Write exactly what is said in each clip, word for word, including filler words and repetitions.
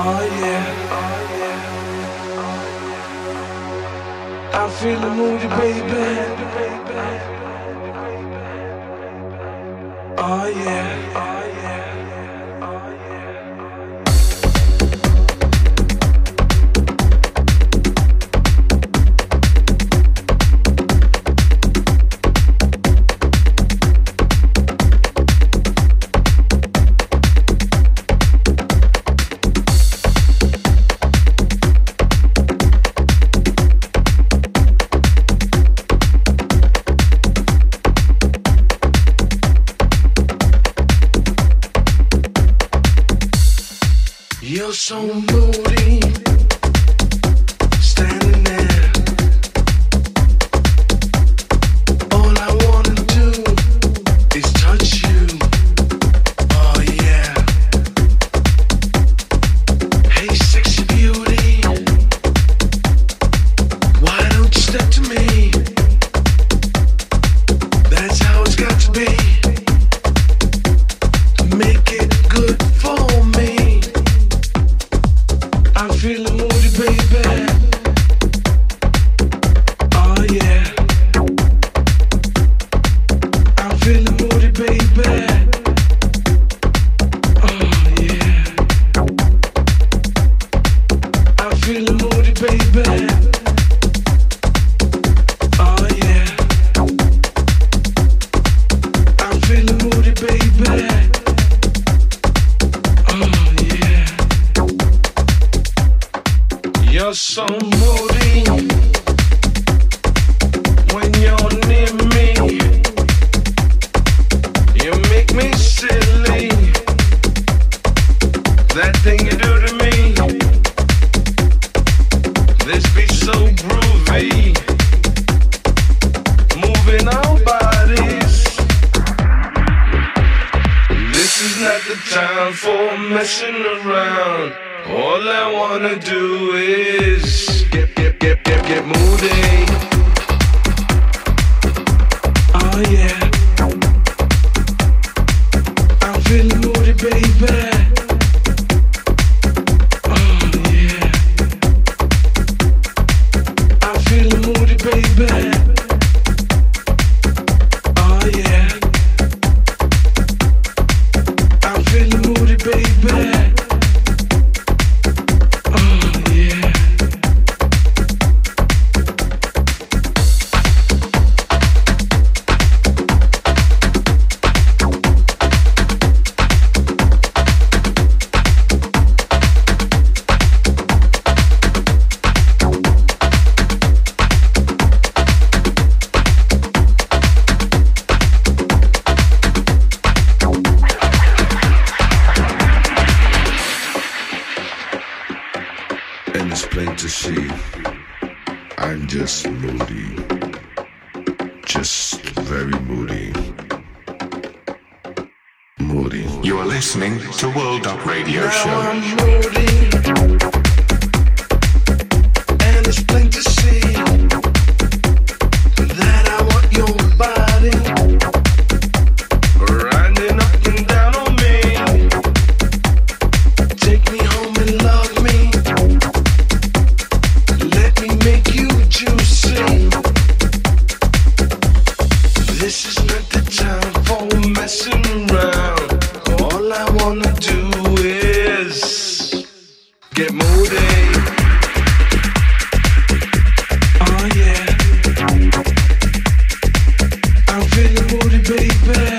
Oh yeah, oh yeah. I feel the mood, baby. Oh yeah, oh yeah. You're so moody, standing there. All I wanna do is touch you. Oh yeah. Hey sexy beauty, why don't you step to me? That's how it's got to be. Make it good for me. I'm feeling moody, baby. Oh yeah. I'm feeling moody, baby. Oh yeah. I'm feeling moody, baby. Oh yeah. I'm feeling moody, baby. You're so moody when you're near me. You make me silly. That thing you do to me. This beat so groovy. Moving our bodies. This is not the time for messing around. All I wanna do is get, get, get, get, get moody. Oh yeah. I'm feeling moody, baby. Oh yeah. I'm feeling moody, baby. Oh yeah. I'm feeling moody, baby. Listening to World Up Radio Show. Now I'm moody, and it's plain to see that I want your body riding up and down on me. Take me home and love me. Let me make you juicy. This is not the time for messing around. All I wanna do is get moody. Oh yeah. I'm feeling moody, baby.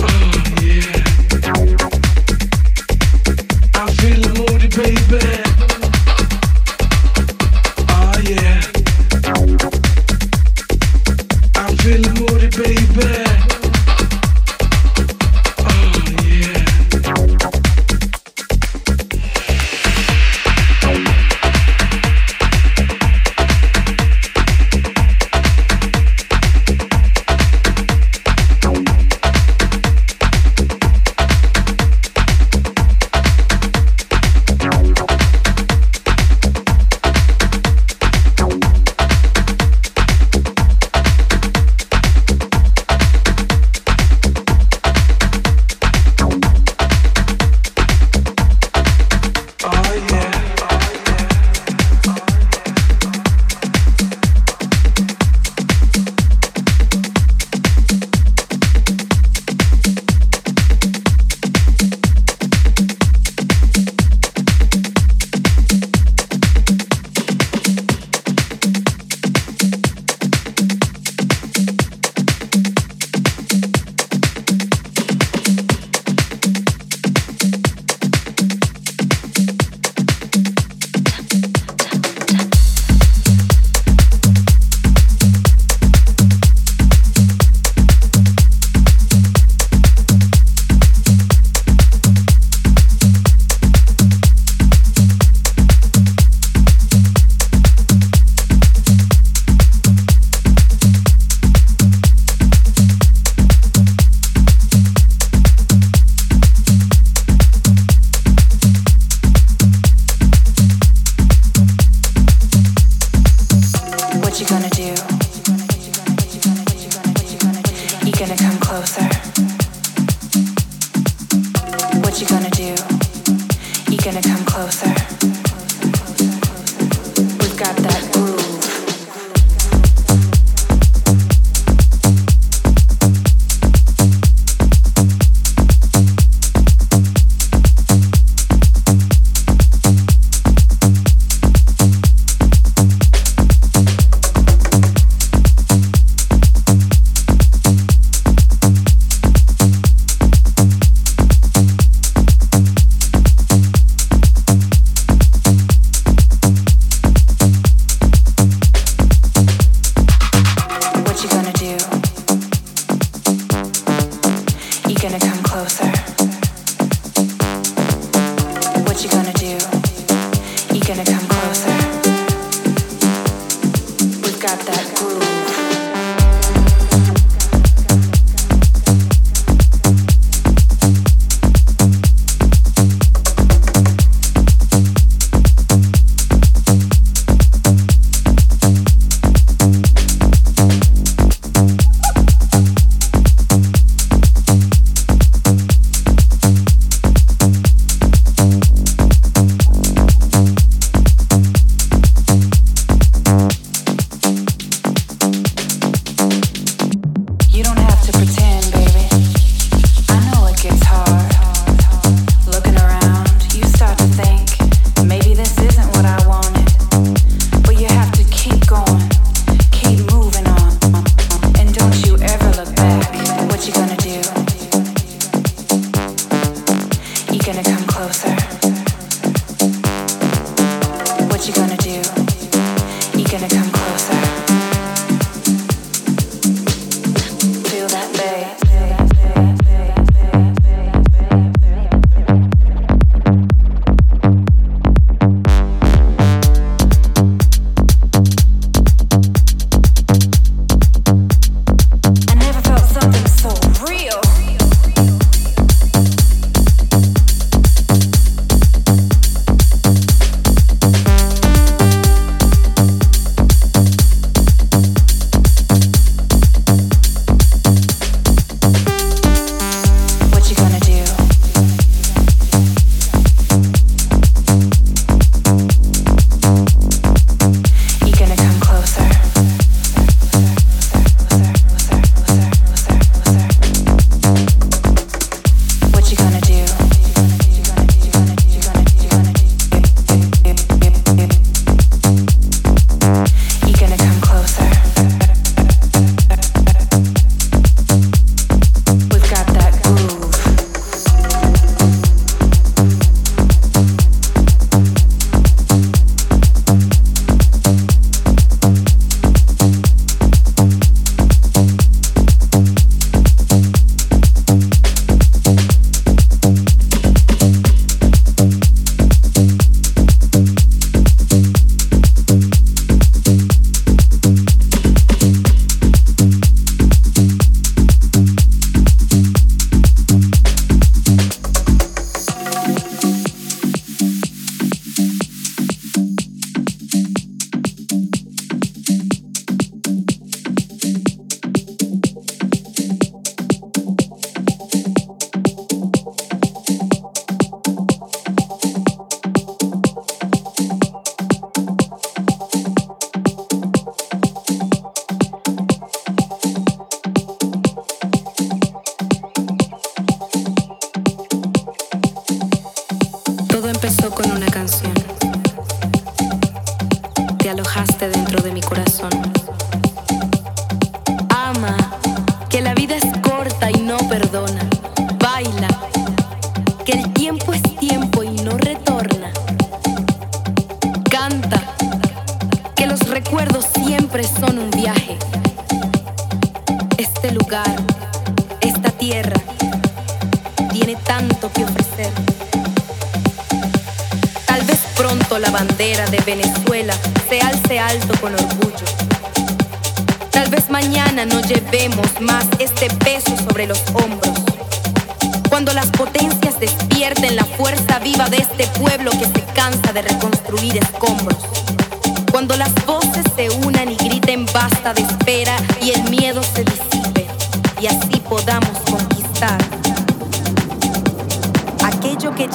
Oh yeah. I'm feeling moody, baby. Oh yeah. I'm feeling moody, baby. gonna come closer. We've got that groove.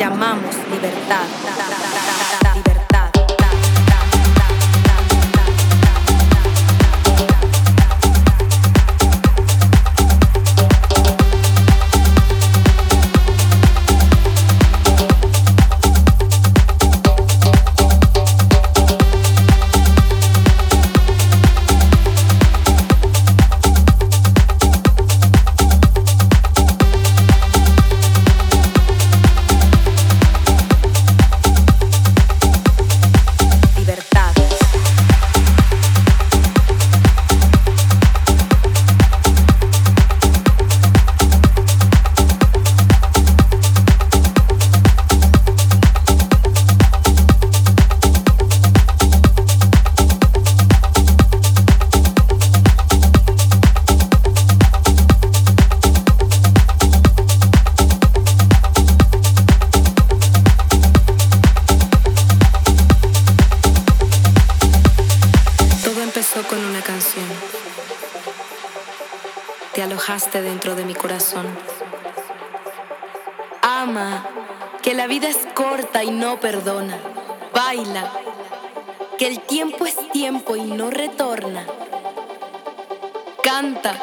Llamamos libertad. Dentro de mi corazón. Ama, que la vida es corta y no perdona. Baila, que el tiempo es tiempo y no retorna. Canta,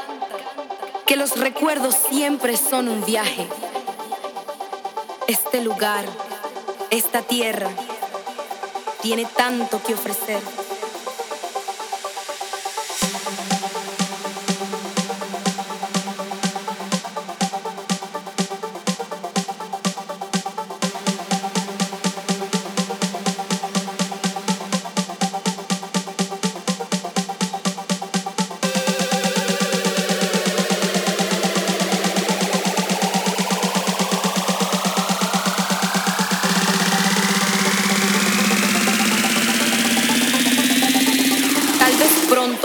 que los recuerdos siempre son un viaje. Este lugar, esta tierra, tiene tanto que ofrecer.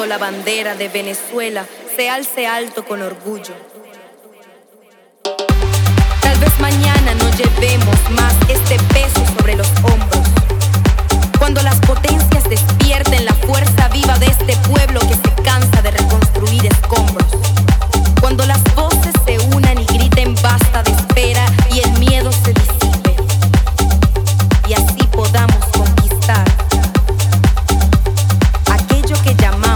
La bandera de Venezuela se alce alto con orgullo. Tal vez mañana no llevemos más este peso sobre los hombros. Cuando las potencias despierten la fuerza viva de este pueblo que se cansa de reconstruir escombros. Cuando las voces se unan y griten basta de espera y el miedo se disipe. Y así podamos conquistar aquello que llamamos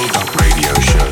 World Up Radio Show.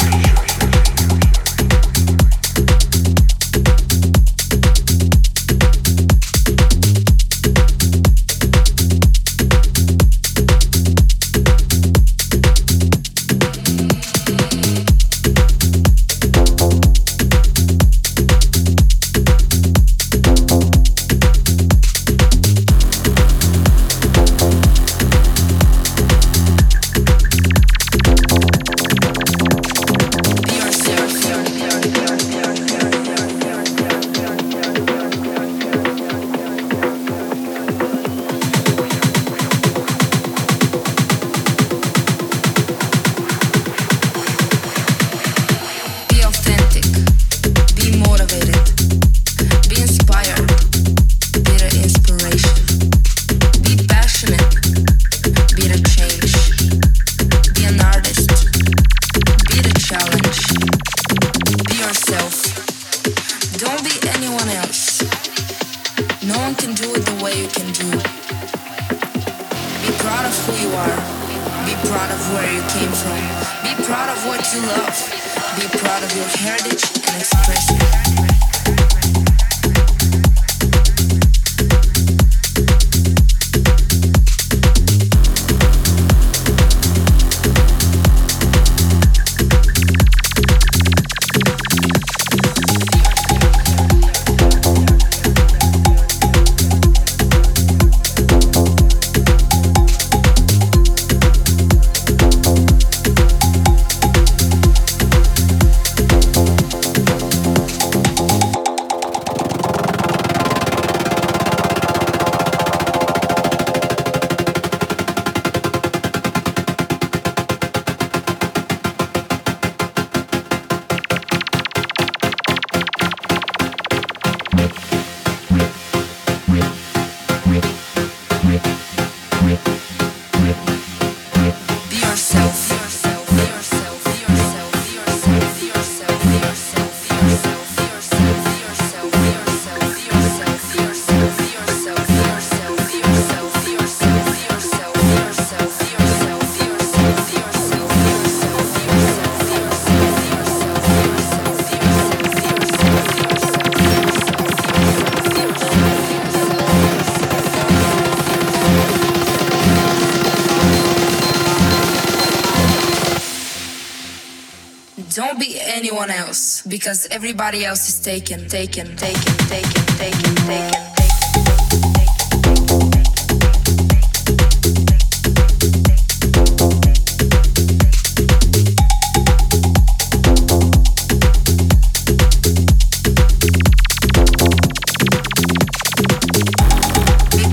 Don't be anyone else, because everybody else is taken, taken, taken, taken, taken, taken.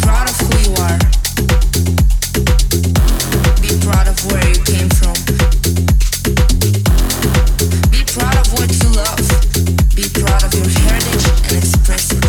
Proud of what you love, be proud of your heritage and express it.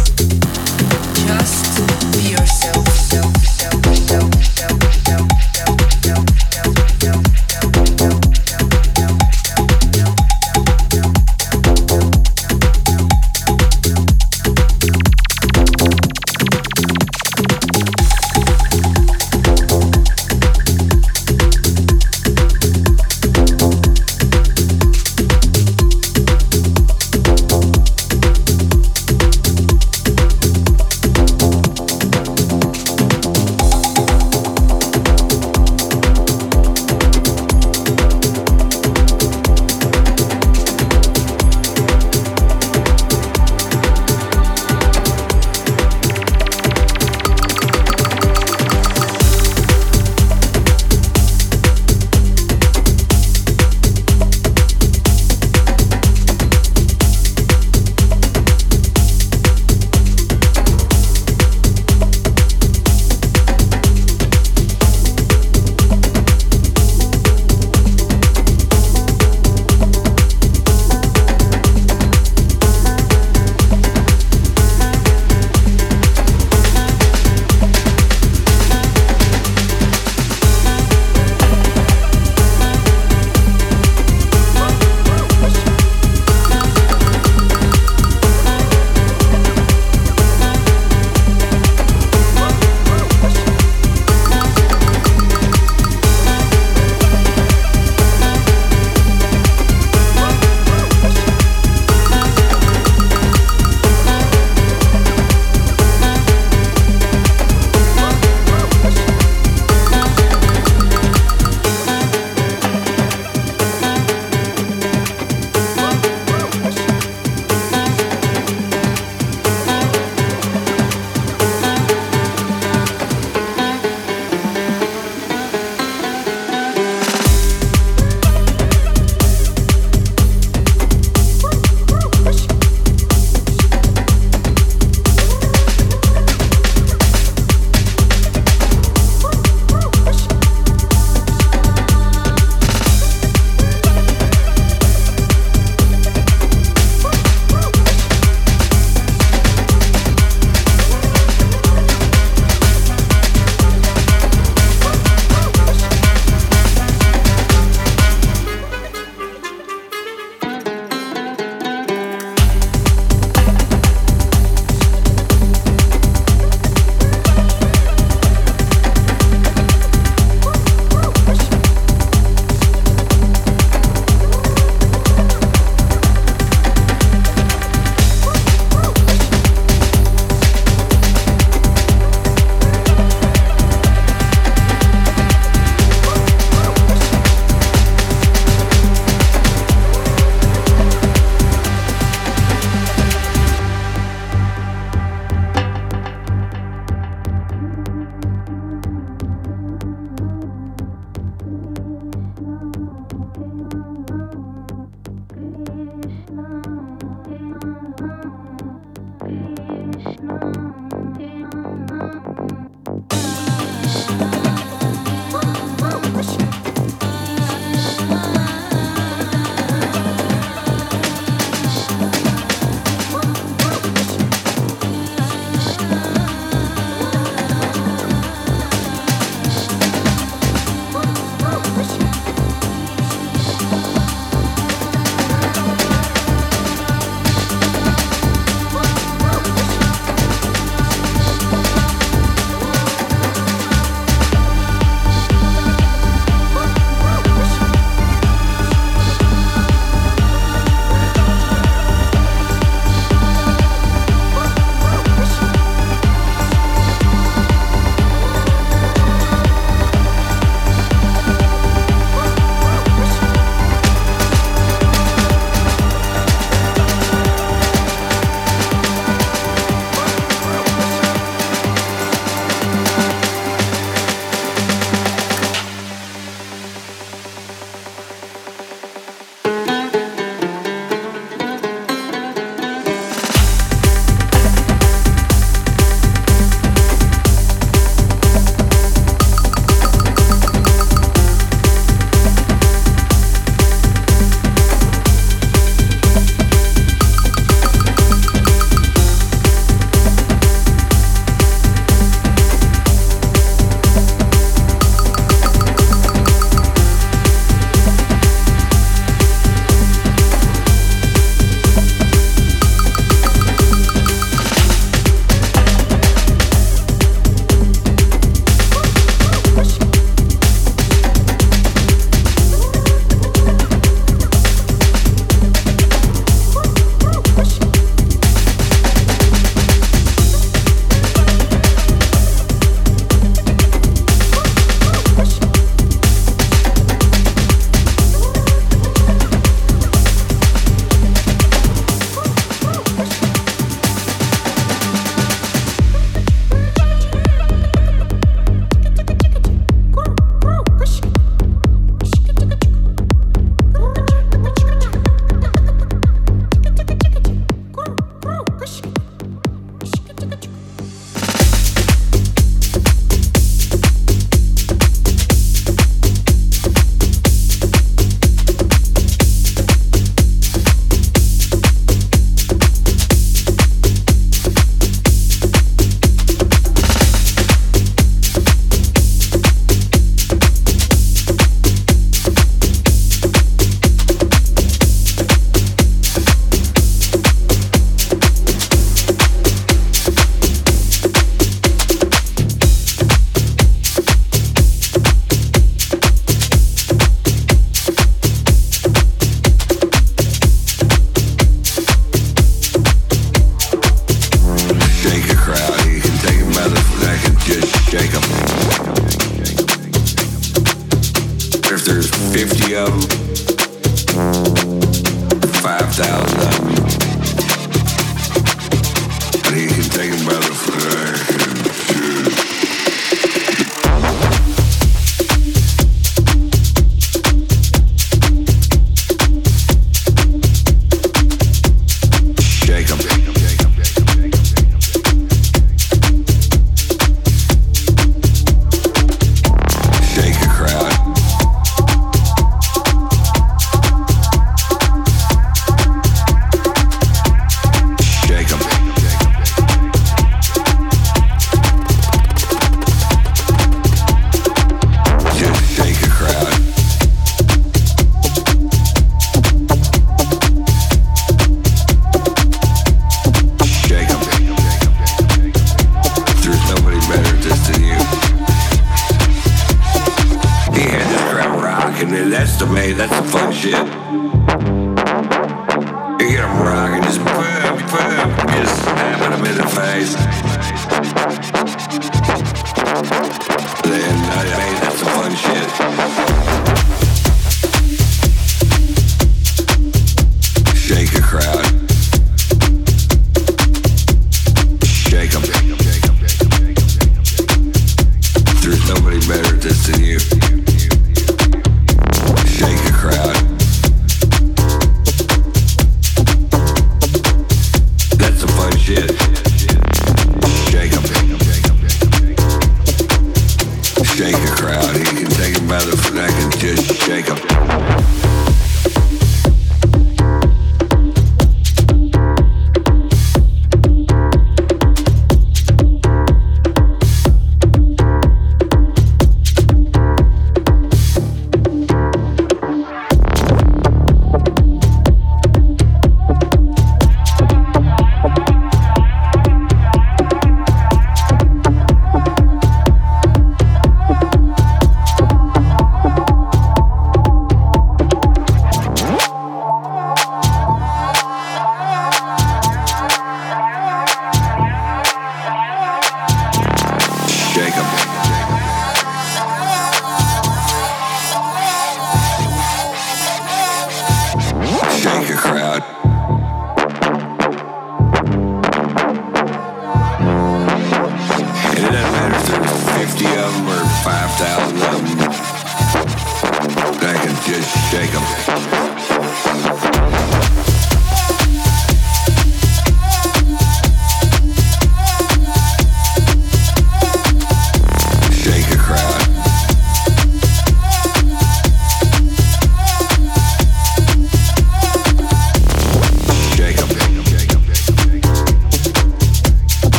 There's fifty of them, five thousand of them, and he can take them by the flag and shit.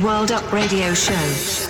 World Up Radio Show.